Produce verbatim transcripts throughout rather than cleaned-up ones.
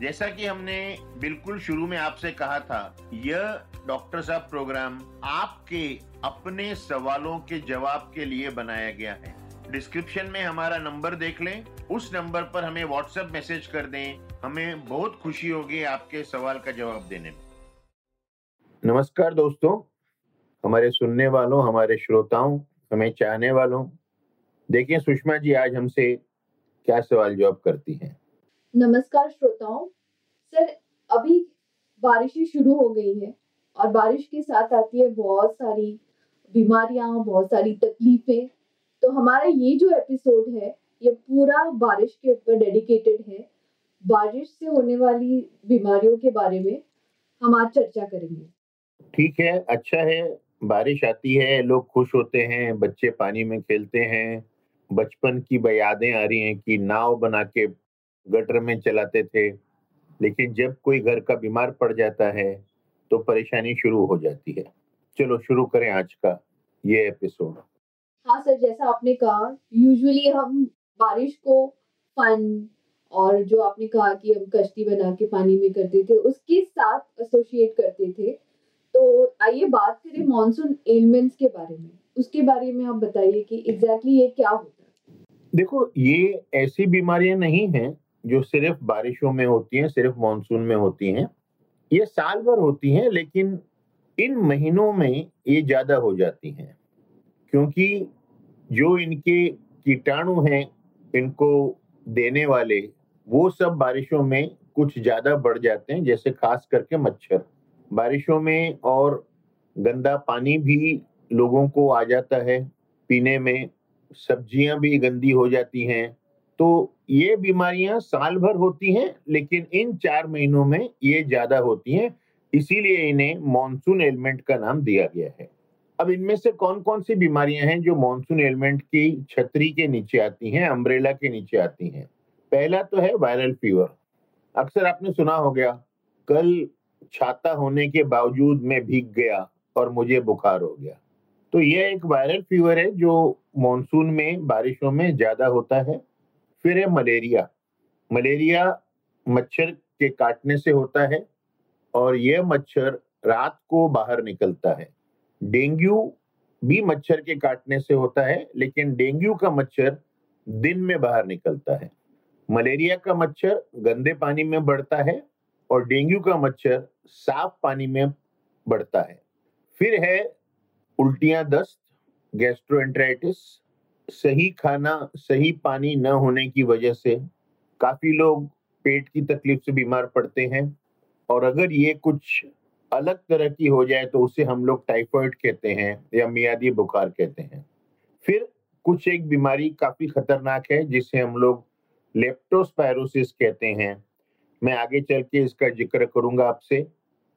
जैसा कि हमने बिल्कुल शुरू में आपसे कहा था, यह डॉक्टर साहब प्रोग्राम आपके अपने सवालों के जवाब के लिए बनाया गया है। डिस्क्रिप्शन में हमारा नंबर देख लें, उस नंबर पर हमें व्हाट्सएप मैसेज कर दें, हमें बहुत खुशी होगी आपके सवाल का जवाब देने में। नमस्कार दोस्तों, हमारे सुनने वालों, हमारे श्रोताओं, हमें चाहने वालों, देखिए सुषमा जी आज हमसे क्या सवाल जवाब करती हैं। नमस्कार श्रोताओं, सर अभी बारिशें शुरू हो गई है और बारिश के साथ आती है बहुत सारी बीमारियां, बहुत सारी तकलीफें। तो हमारा ये जो एपिसोड है ये पूरा बारिश के ऊपर डेडिकेटेड है। बारिश से होने वाली बीमारियों के बारे में हम आज चर्चा करेंगे। ठीक है, अच्छा है। बारिश आती है, लोग खुश होते हैं, बच्चे पानी में खेलते हैं, बचपन की यादें आ रही हैं कि नाव बना के गटर में चलाते थे। लेकिन जब कोई घर का बीमार पड़ जाता है तो परेशानी शुरू हो जाती है। चलो शुरू करें आज का ये एपिसोड। हाँ सर, जैसा आपने कहा, यूजुअली हम बारिश को फन और जो आपने कहा कि हम कश्ती बना के पानी में करते थे उसके साथ एसोसिएट करते थे। तो आइए बात करें मॉनसून एलिमेंट्स के बारे में। उसके बारे में आप बताइए कि एग्जैक्टली ये क्या होता है। देखो, ये ऐसी बीमारियां नहीं है जो सिर्फ बारिशों में होती हैं, सिर्फ मानसून में होती हैं। ये साल भर होती हैं, लेकिन इन महीनों में ये ज़्यादा हो जाती हैं क्योंकि जो इनके कीटाणु हैं इनको देने वाले, वो सब बारिशों में कुछ ज़्यादा बढ़ जाते हैं, जैसे खास करके मच्छर बारिशों में। और गंदा पानी भी लोगों को आ जाता है पीने में, सब्जियां भी गंदी हो जाती हैं। तो ये बीमारियां साल भर होती हैं, लेकिन इन चार महीनों में ये ज्यादा होती हैं, इसीलिए इन्हें मॉनसून एलिमेंट का नाम दिया गया है। अब इनमें से कौन कौन सी बीमारियां हैं जो मॉनसून एलिमेंट की छतरी के नीचे आती हैं, अम्ब्रेला के नीचे आती हैं? पहला तो है वायरल फीवर। अक्सर आपने सुना हो गया, कल छाता होने के बावजूद मैं भीग गया और मुझे बुखार हो गया। तो यह एक वायरल फीवर है जो मॉनसून में बारिशों में ज्यादा होता है। फिर है मलेरिया। मलेरिया मच्छर के काटने से होता है और यह मच्छर रात को बाहर निकलता है। डेंगू भी मच्छर के काटने से होता है, लेकिन डेंगू का मच्छर दिन में बाहर निकलता है। मलेरिया का मच्छर गंदे पानी में बढ़ता है और डेंगू का मच्छर साफ पानी में बढ़ता है। फिर है उल्टियाँ, दस्त, गैस्ट्रोएंटेराइटिस। सही खाना, सही पानी न होने की वजह से काफ़ी लोग पेट की तकलीफ से बीमार पड़ते हैं और अगर ये कुछ अलग तरह की हो जाए तो उसे हम लोग टाइफॉइड कहते हैं या मियादी बुखार कहते हैं। फिर कुछ एक बीमारी काफ़ी खतरनाक है जिसे हम लोग लेप्टोस्पायरोसिस कहते हैं। मैं आगे चल के इसका जिक्र करूँगा आपसे।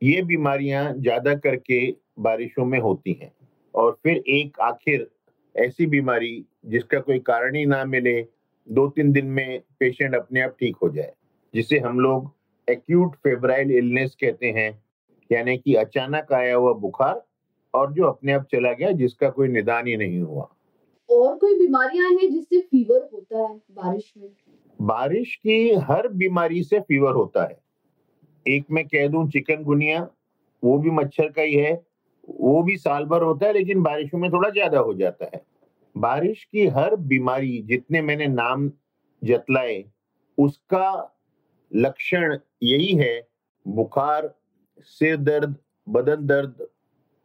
ये बीमारियाँ ज़्यादा करके बारिशों में होती हैं। और फिर एक आखिर ऐसी बीमारी जिसका कोई कारण ही ना मिले, दो तीन दिन में पेशेंट अपने आप ठीक हो जाए, जिसे हम लोग एक्यूट फेब्राइल इलनेस कहते हैं, यानी कि अचानक आया हुआ बुखार और जो अपने आप चला गया, जिसका कोई निदान ही नहीं हुआ। और कोई बीमारियां हैं जिससे फीवर होता है बारिश में? बारिश की हर बीमारी से फीवर होता है। एक मैं कह दूं, चिकनगुनिया, वो भी मच्छर का ही है, वो भी साल भर होता है, लेकिन बारिशों में थोड़ा ज्यादा हो जाता है। बारिश की हर बीमारी, जितने मैंने नाम जतलाए, उसका लक्षण यही है, बुखार, सिर दर्द, बदन दर्द,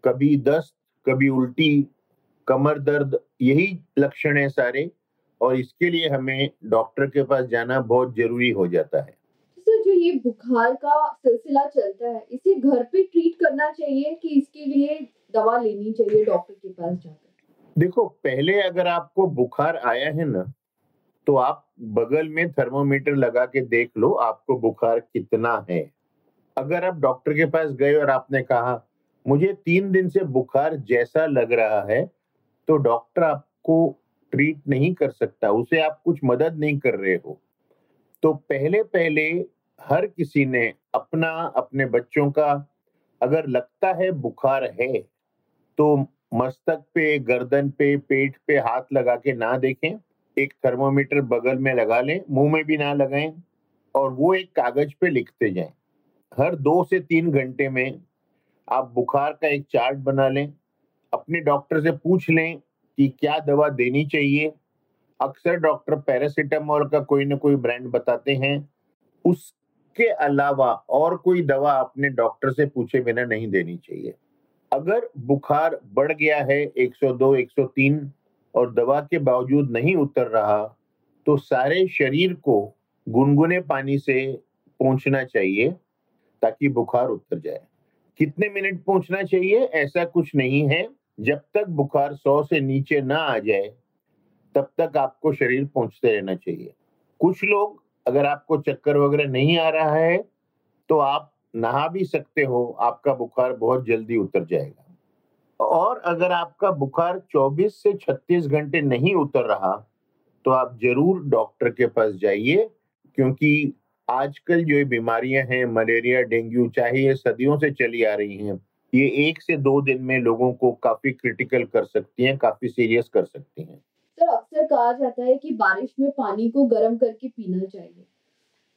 कभी दस्त, कभी उल्टी, कमर दर्द, यही लक्षण है सारे। और इसके लिए हमें डॉक्टर के पास जाना बहुत जरूरी हो जाता है। जो ये बुखार का सिलसिला चलता है, इसे घर पे ट्रीट करना चाहिए कि इसके लिए दवा लेनी चाहिए डॉक्टर के पास जाकर? देखो, पहले अगर आपको बुखार आया है ना, तो आप बगल में थर्मोमीटर लगा के देख लो आपको बुखार कितना है। अगर आप डॉक्टर के पास गए और आपने कहा मुझे तीन दिन से बुखार जैसा लग रहा है, तो डॉक्टर आपको ट्रीट नहीं कर सकता, उसे आप कुछ मदद नहीं कर रहे हो। तो पहले पहले हर किसी ने अपना, अपने बच्चों का अगर लगता है बुखार है तो मस्तक पे, गर्दन पे, पेट पे हाथ लगा के ना देखें, एक थर्मोमीटर बगल में लगा लें, मुंह में भी ना लगाएं और वो एक कागज पे लिखते जाएं। हर दो से तीन घंटे में आप बुखार का एक चार्ट बना लें, अपने डॉक्टर से पूछ लें कि क्या दवा देनी चाहिए। अक्सर डॉक्टर पैरासिटामोल का कोई ना कोई ब्रांड बताते हैं, उसके अलावा और कोई दवा अपने डॉक्टर से पूछे बिना नहीं देनी चाहिए। अगर बुखार बढ़ गया है एक सौ दो, एक सौ तीन और दवा के बावजूद नहीं उतर रहा, तो सारे शरीर को गुनगुने पानी से पोंछना चाहिए ताकि बुखार उतर जाए। कितने मिनट पोंछना चाहिए ऐसा कुछ नहीं है, जब तक बुखार सौ से नीचे ना आ जाए तब तक आपको शरीर पोंछते रहना चाहिए। कुछ लोग, अगर आपको चक्कर वगैरह नहीं आ रहा है तो आप नहा भी सकते हो, आपका बुखार बहुत जल्दी उतर जाएगा। और अगर आपका बुखार चौबीस से छत्तीस घंटे नहीं उतर रहा तो आप जरूर डॉक्टर के पास जाइए, क्योंकि आजकल जो बीमारियां हैं, मलेरिया, डेंगू, चाहे ये सदियों से चली आ रही हैं, ये एक से दो दिन में लोगों को काफी क्रिटिकल कर सकती हैं, काफी सीरियस कर सकती हैं। सर, अक्सर कहा जाता है कि बारिश में पानी को गर्म करके पीना चाहिए,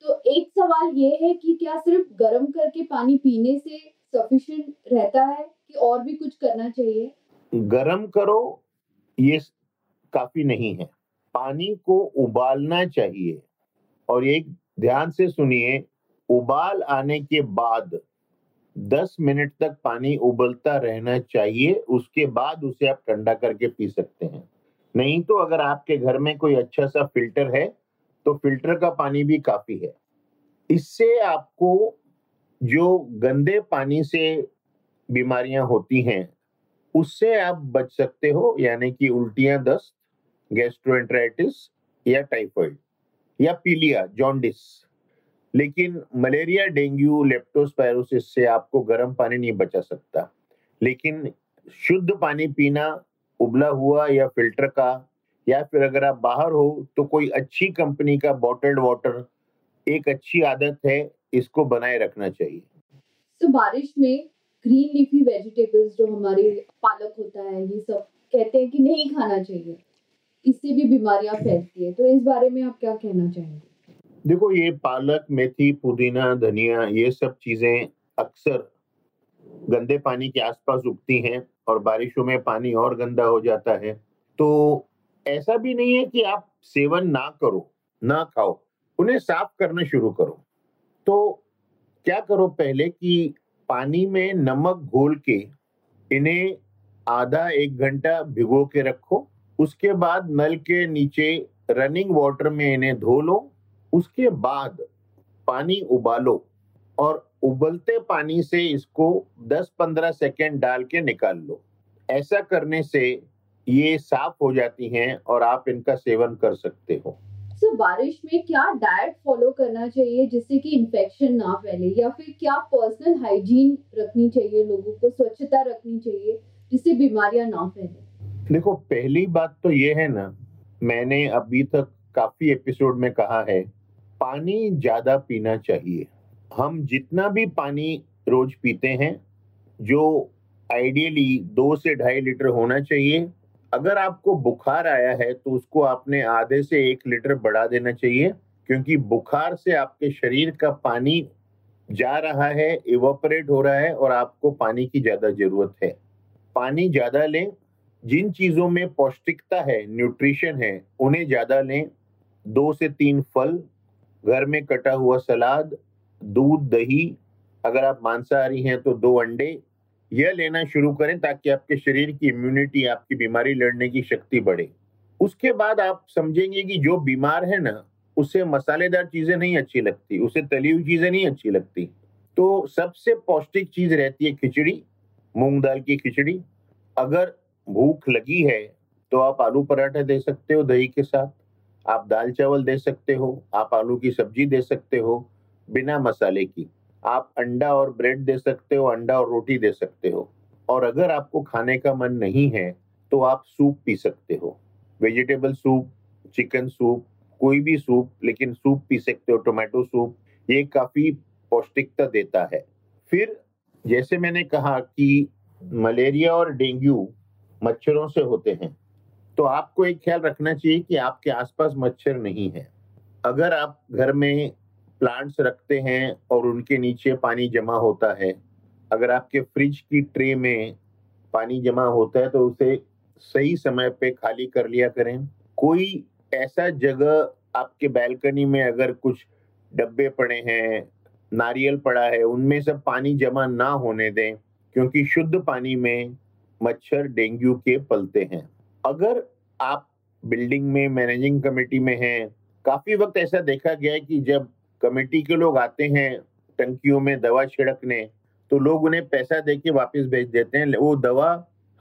तो एक सवाल ये है कि क्या सिर्फ गर्म करके पानी पीने से सफिशिएंट रहता है कि और भी कुछ करना चाहिए? गर्म करो ये काफी नहीं है, पानी को उबालना चाहिए। और एक ध्यान से सुनिए, उबाल आने के बाद दस मिनट तक पानी उबलता रहना चाहिए, उसके बाद उसे आप ठंडा करके पी सकते हैं। नहीं तो अगर आपके घर में कोई अच्छा सा फिल्टर है तो फिल्टर का पानी भी काफी है। इससे आपको जो गंदे पानी से बीमारियां होती हैं उससे आप बच सकते हो, यानी कि उल्टियां, दस्त, गैस्ट्रोएंटेराइटिस या टाइफाइड या पीलिया, जॉन्डिस। लेकिन मलेरिया, डेंगू, लेप्टोस्पायरोसिस से आपको गर्म पानी नहीं बचा सकता। लेकिन शुद्ध पानी पीना, उबला हुआ या फिल्टर का, या फिर अगर आप बाहर हो तो कोई अच्छी कंपनी का बॉटल्ड वाटर एक अच्छी आदत है, इसको बनाए रखना चाहिए। तो बारिश में ग्रीन लीफी वेजिटेबल्स, जो हमारे पालक होता है, ये सब कहते हैं कि नहीं खाना चाहिए, इससे भी बीमारियां फैलती है, तो इस बारे में आप क्या कहना चाहेंगे? देखो, ये पालक, मेथी, पुदीना, धनिया, ये सब चीजें अक्सर गंदे पानी के आसपास उगती हैं और बारिशों में पानी और गंदा हो जाता है। तो ऐसा भी नहीं है कि आप सेवन ना करो, ना खाओ, उन्हें साफ करना शुरू करो। तो क्या करो पहले कि पानी में नमक घोल के इन्हें आधा एक घंटा भिगो के रखो, उसके बाद नल के नीचे रनिंग वाटर में इन्हें धो लो, उसके बाद पानी उबालो और उबलते पानी से इसको दस पंद्रह सेकेंड डाल के निकाल लो। ऐसा करने से ये साफ हो जाती हैं और आप इनका सेवन कर सकते हो। सर, बारिश में क्या डाइट फॉलो करना चाहिए जिससे कि इन्फेक्शन ना फैले, या फिर क्या पर्सनल हाइजीन रखनी चाहिए, लोगों को स्वच्छता रखनी चाहिए जिससे बीमारियां ना फैले? देखो, पहली बात तो ये है ना, मैंने अभी तक काफी एपिसोड में कहा है, पानी ज्यादा पीना चाहिए। हम जितना भी पानी रोज पीते हैं, जो आइडियली दो से ढाई लीटर होना चाहिए, अगर आपको बुखार आया है तो उसको आपने आधे से एक लीटर बढ़ा देना चाहिए, क्योंकि बुखार से आपके शरीर का पानी जा रहा है, इवोपरेट हो रहा है और आपको पानी की ज़्यादा ज़रूरत है। पानी ज़्यादा लें, जिन चीज़ों में पौष्टिकता है, न्यूट्रिशन है, उन्हें ज़्यादा लें। दो से तीन फल, घर में कटा हुआ सलाद, दूध, दही, अगर आप मांसाहारी हैं तो दो अंडे, यह लेना शुरू करें ताकि आपके शरीर की इम्यूनिटी, आपकी बीमारी लड़ने की शक्ति बढ़े। उसके बाद आप समझेंगे कि जो बीमार है ना, उसे मसालेदार चीज़ें नहीं अच्छी लगती, उसे तली हुई चीज़ें नहीं अच्छी लगती। तो सबसे पौष्टिक चीज़ रहती है खिचड़ी, मूंग दाल की खिचड़ी। अगर भूख लगी है तो आप आलू पराठा दे सकते हो दही के साथ, आप दाल चावल दे सकते हो, आप आलू की सब्जी दे सकते हो बिना मसाले की। आप अंडा और ब्रेड दे सकते हो, अंडा और रोटी दे सकते हो। और अगर आपको खाने का मन नहीं है तो आप सूप पी सकते हो, वेजिटेबल सूप, चिकन सूप, कोई भी सूप, लेकिन सूप पी सकते हो, टोमेटो सूप। ये काफ़ी पौष्टिकता देता है। फिर जैसे मैंने कहा कि मलेरिया और डेंगू मच्छरों से होते हैं, तो आपको एक ख्याल रखना चाहिए कि आपके आसपास मच्छर नहीं है। अगर आप घर में प्लांट्स रखते हैं और उनके नीचे पानी जमा होता है, अगर आपके फ्रिज की ट्रे में पानी जमा होता है तो उसे सही समय पे खाली कर लिया करें। कोई ऐसा जगह आपके बैल्कनी में अगर कुछ डब्बे पड़े हैं, नारियल पड़ा है, उनमें सब पानी जमा ना होने दें, क्योंकि शुद्ध पानी में मच्छर डेंगू के पलते हैं। अगर आप बिल्डिंग में मैनेजिंग कमेटी में हैं, काफ़ी वक्त ऐसा देखा गया है कि जब कमेटी के लोग आते हैं टंकियों में दवा छिड़कने तो लोग उन्हें पैसा देके वापस भेज देते हैं। वो दवा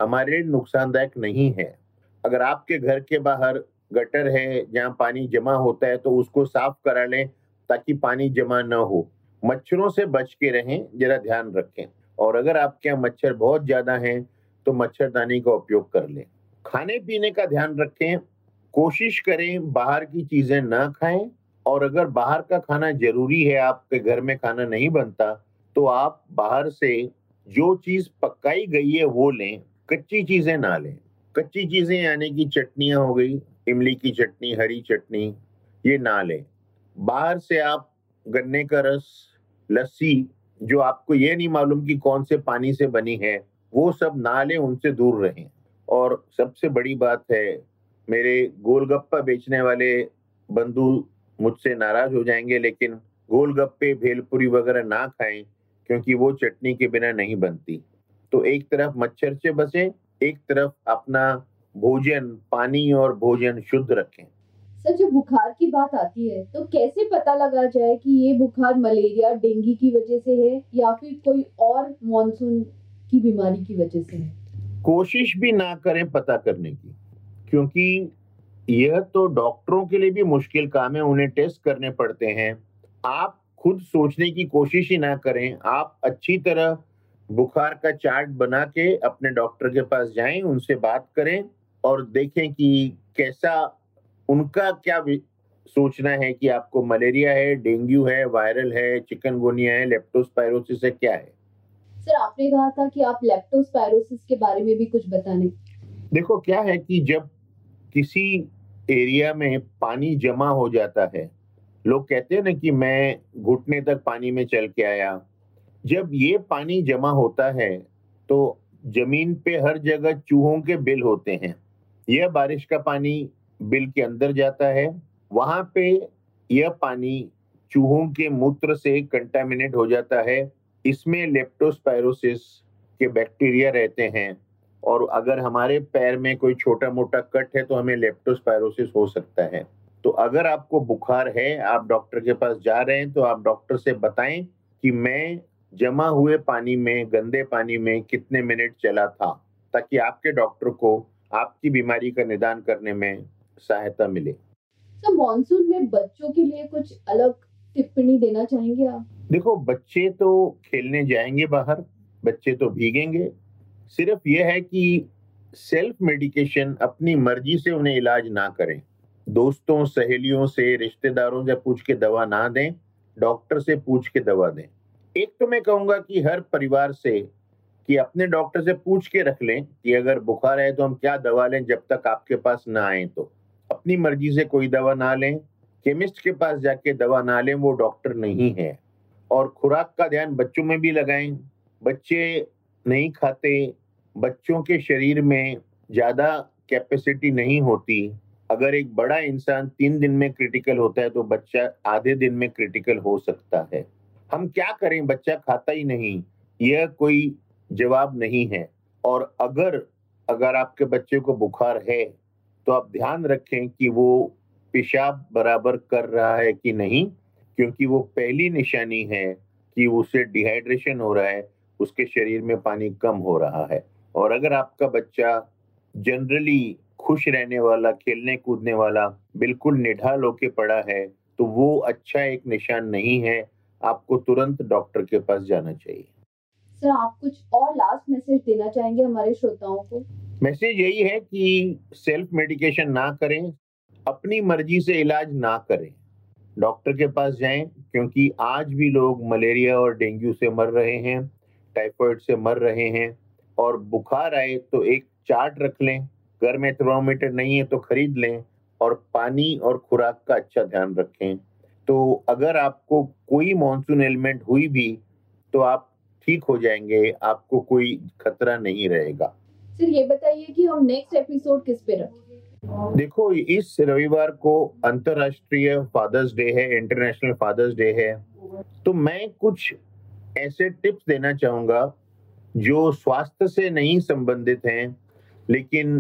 हमारे नुकसानदायक नहीं है। अगर आपके घर के बाहर गटर है जहाँ पानी जमा होता है तो उसको साफ करा लें ताकि पानी जमा ना हो। मच्छरों से बच के रहें, जरा ध्यान रखें। और अगर आपके यहाँ मच्छर बहुत ज़्यादा हैं तो मच्छरदानी का उपयोग कर लें। खाने पीने का ध्यान रखें, कोशिश करें बाहर की चीज़ें ना खाएं। और अगर बाहर का खाना जरूरी है, आपके घर में खाना नहीं बनता, तो आप बाहर से जो चीज़ पकाई गई है वो लें, कच्ची चीज़ें ना लें। कच्ची चीज़ें यानी कि चटनियाँ हो गई, इमली की चटनी, हरी चटनी, ये ना लें। बाहर से आप गन्ने का रस, लस्सी, जो आपको ये नहीं मालूम कि कौन से पानी से बनी है, वो सब ना लें, उनसे दूर रहें। और सबसे बड़ी बात है, मेरे गोलगप्पा बेचने वाले बंधु मुझसे नाराज़ हो जाएंगे, लेकिन गोलगप्पे, भेलपुरी वगैरह ना खाएं, क्योंकि वो चटनी के बिना नहीं बनती। तो एक तरफ मच्छर से बचें, एक तरफ अपना भोजन, पानी और भोजन शुद्ध रखें। सर, जब बुखार की बात आती है तो कैसे पता लगा जाए कि ये बुखार मलेरिया, डेंगू की वजह से है या फिर कोई और मॉनसून की बीमारी की वजह से है? कोशिश भी ना करें पता करने की, क्योंकि यह तो डॉक्टरों के लिए भी मुश्किल काम है, उन्हें टेस्ट करने पड़ते हैं। आप खुद सोचने की कोशिश ही ना करें। आप अच्छी तरह बुखार का चार्ट बना के अपने डॉक्टर के पास जाएं, उनसे बात करें और देखें कि कैसा उनका क्या सोचना है कि आपको मलेरिया है, डेंगू है, वायरल है, चिकनगुनिया है, लेप्टोस्पायरोसिस है, क्या है। सर, आपने कहा था कि आप लेप्टोस्पायरोसिस के बारे में भी कुछ बताने। देखो, क्या है कि जब किसी एरिया में पानी जमा हो जाता है, लोग कहते हैं ना कि मैं घुटने तक पानी में चल के आया। जब ये पानी जमा होता है तो जमीन पे हर जगह चूहों के बिल होते हैं। यह बारिश का पानी बिल के अंदर जाता है, वहाँ पे यह पानी चूहों के मूत्र से कंटामिनेट हो जाता है। इसमें लेप्टोस्पायरोसिस के बैक्टीरिया रहते हैं और अगर हमारे पैर में कोई छोटा मोटा कट है तो हमें लेप्टोस्पायरोसिस हो सकता है। तो अगर आपको बुखार है, आप डॉक्टर के पास जा रहे हैं, तो आप डॉक्टर से बताएं कि मैं जमा हुए पानी में, गंदे पानी में कितने मिनट चला था, ताकि आपके डॉक्टर को आपकी बीमारी का निदान करने में सहायता मिले। सर, मॉनसून में बच्चों के लिए कुछ अलग टिप्पणी देना चाहेंगे आप? देखो, बच्चे तो खेलने जाएंगे बाहर, बच्चे तो भीगेंगे। सिर्फ यह है कि सेल्फ मेडिकेशन, अपनी मर्जी से उन्हें इलाज ना करें। दोस्तों, सहेलियों से, रिश्तेदारों से पूछ के दवा ना दें, डॉक्टर से पूछ के दवा दें। एक तो मैं कहूँगा कि हर परिवार से कि अपने डॉक्टर से पूछ के रख लें कि अगर बुखार है तो हम क्या दवा लें, जब तक आपके पास ना आए तो अपनी मर्जी से कोई दवा ना लें। केमिस्ट के पास जाके दवा ना लें, वो डॉक्टर नहीं है। और खुराक का ध्यान बच्चों में भी लगाएं। बच्चे नहीं खाते, बच्चों के शरीर में ज़्यादा कैपेसिटी नहीं होती। अगर एक बड़ा इंसान तीन दिन में क्रिटिकल होता है तो बच्चा आधे दिन में क्रिटिकल हो सकता है। हम क्या करें, बच्चा खाता ही नहीं, यह कोई जवाब नहीं है। और अगर अगर आपके बच्चे को बुखार है तो आप ध्यान रखें कि वो पेशाब बराबर कर रहा है कि नहीं, क्योंकि वो पहली निशानी है कि उसे डिहाइड्रेशन हो रहा है, उसके शरीर में पानी कम हो रहा है। और अगर आपका बच्चा जनरली खुश रहने वाला, खेलने कूदने वाला, बिल्कुल निढाल होके पड़ा है, तो वो अच्छा एक निशान नहीं है। आपको तुरंत डॉक्टर के पास जाना चाहिए। सर, आप कुछ और लास्ट मैसेज देना चाहेंगे हमारे श्रोताओं को? मैसेज यही है कि सेल्फ मेडिकेशन ना करें, अपनी मर्जी से इलाज ना करें, डॉक्टर के पास जाएं, क्योंकि आज भी लोग मलेरिया और डेंगू से मर रहे हैं, टाइफाइड से मर रहे हैं। और बुखार आए तो एक चार्ट रख लें, घर में थर्मामीटर नहीं है तो खरीद लें, और पानी और खुराक का अच्छा ध्यान रखें। तो अगर आपको कोई मॉनसून एलिमेंट हुई भी तो आप ठीक हो जाएंगे, आपको कोई खतरा नहीं रहेगा। सर, ये बताइए कि हम नेक्स्ट एपिसोड किस पे रखें? देखो, इस रविवार को अंतरराष्ट्रीय फादर्स डे है, इंटरनेशनल फादर्स डे है, तो मैं कुछ ऐसे टिप्स देना चाहूँगा जो स्वास्थ्य से नहीं संबंधित हैं, लेकिन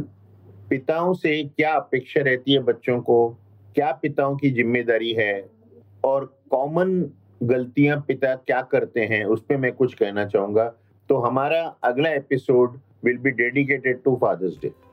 पिताओं से क्या अपेक्षा रहती है बच्चों को, क्या पिताओं की जिम्मेदारी है, और कॉमन गलतियां पिता क्या करते हैं, उस पर मैं कुछ कहना चाहूँगा। तो हमारा अगला episode will be dedicated to fathers day.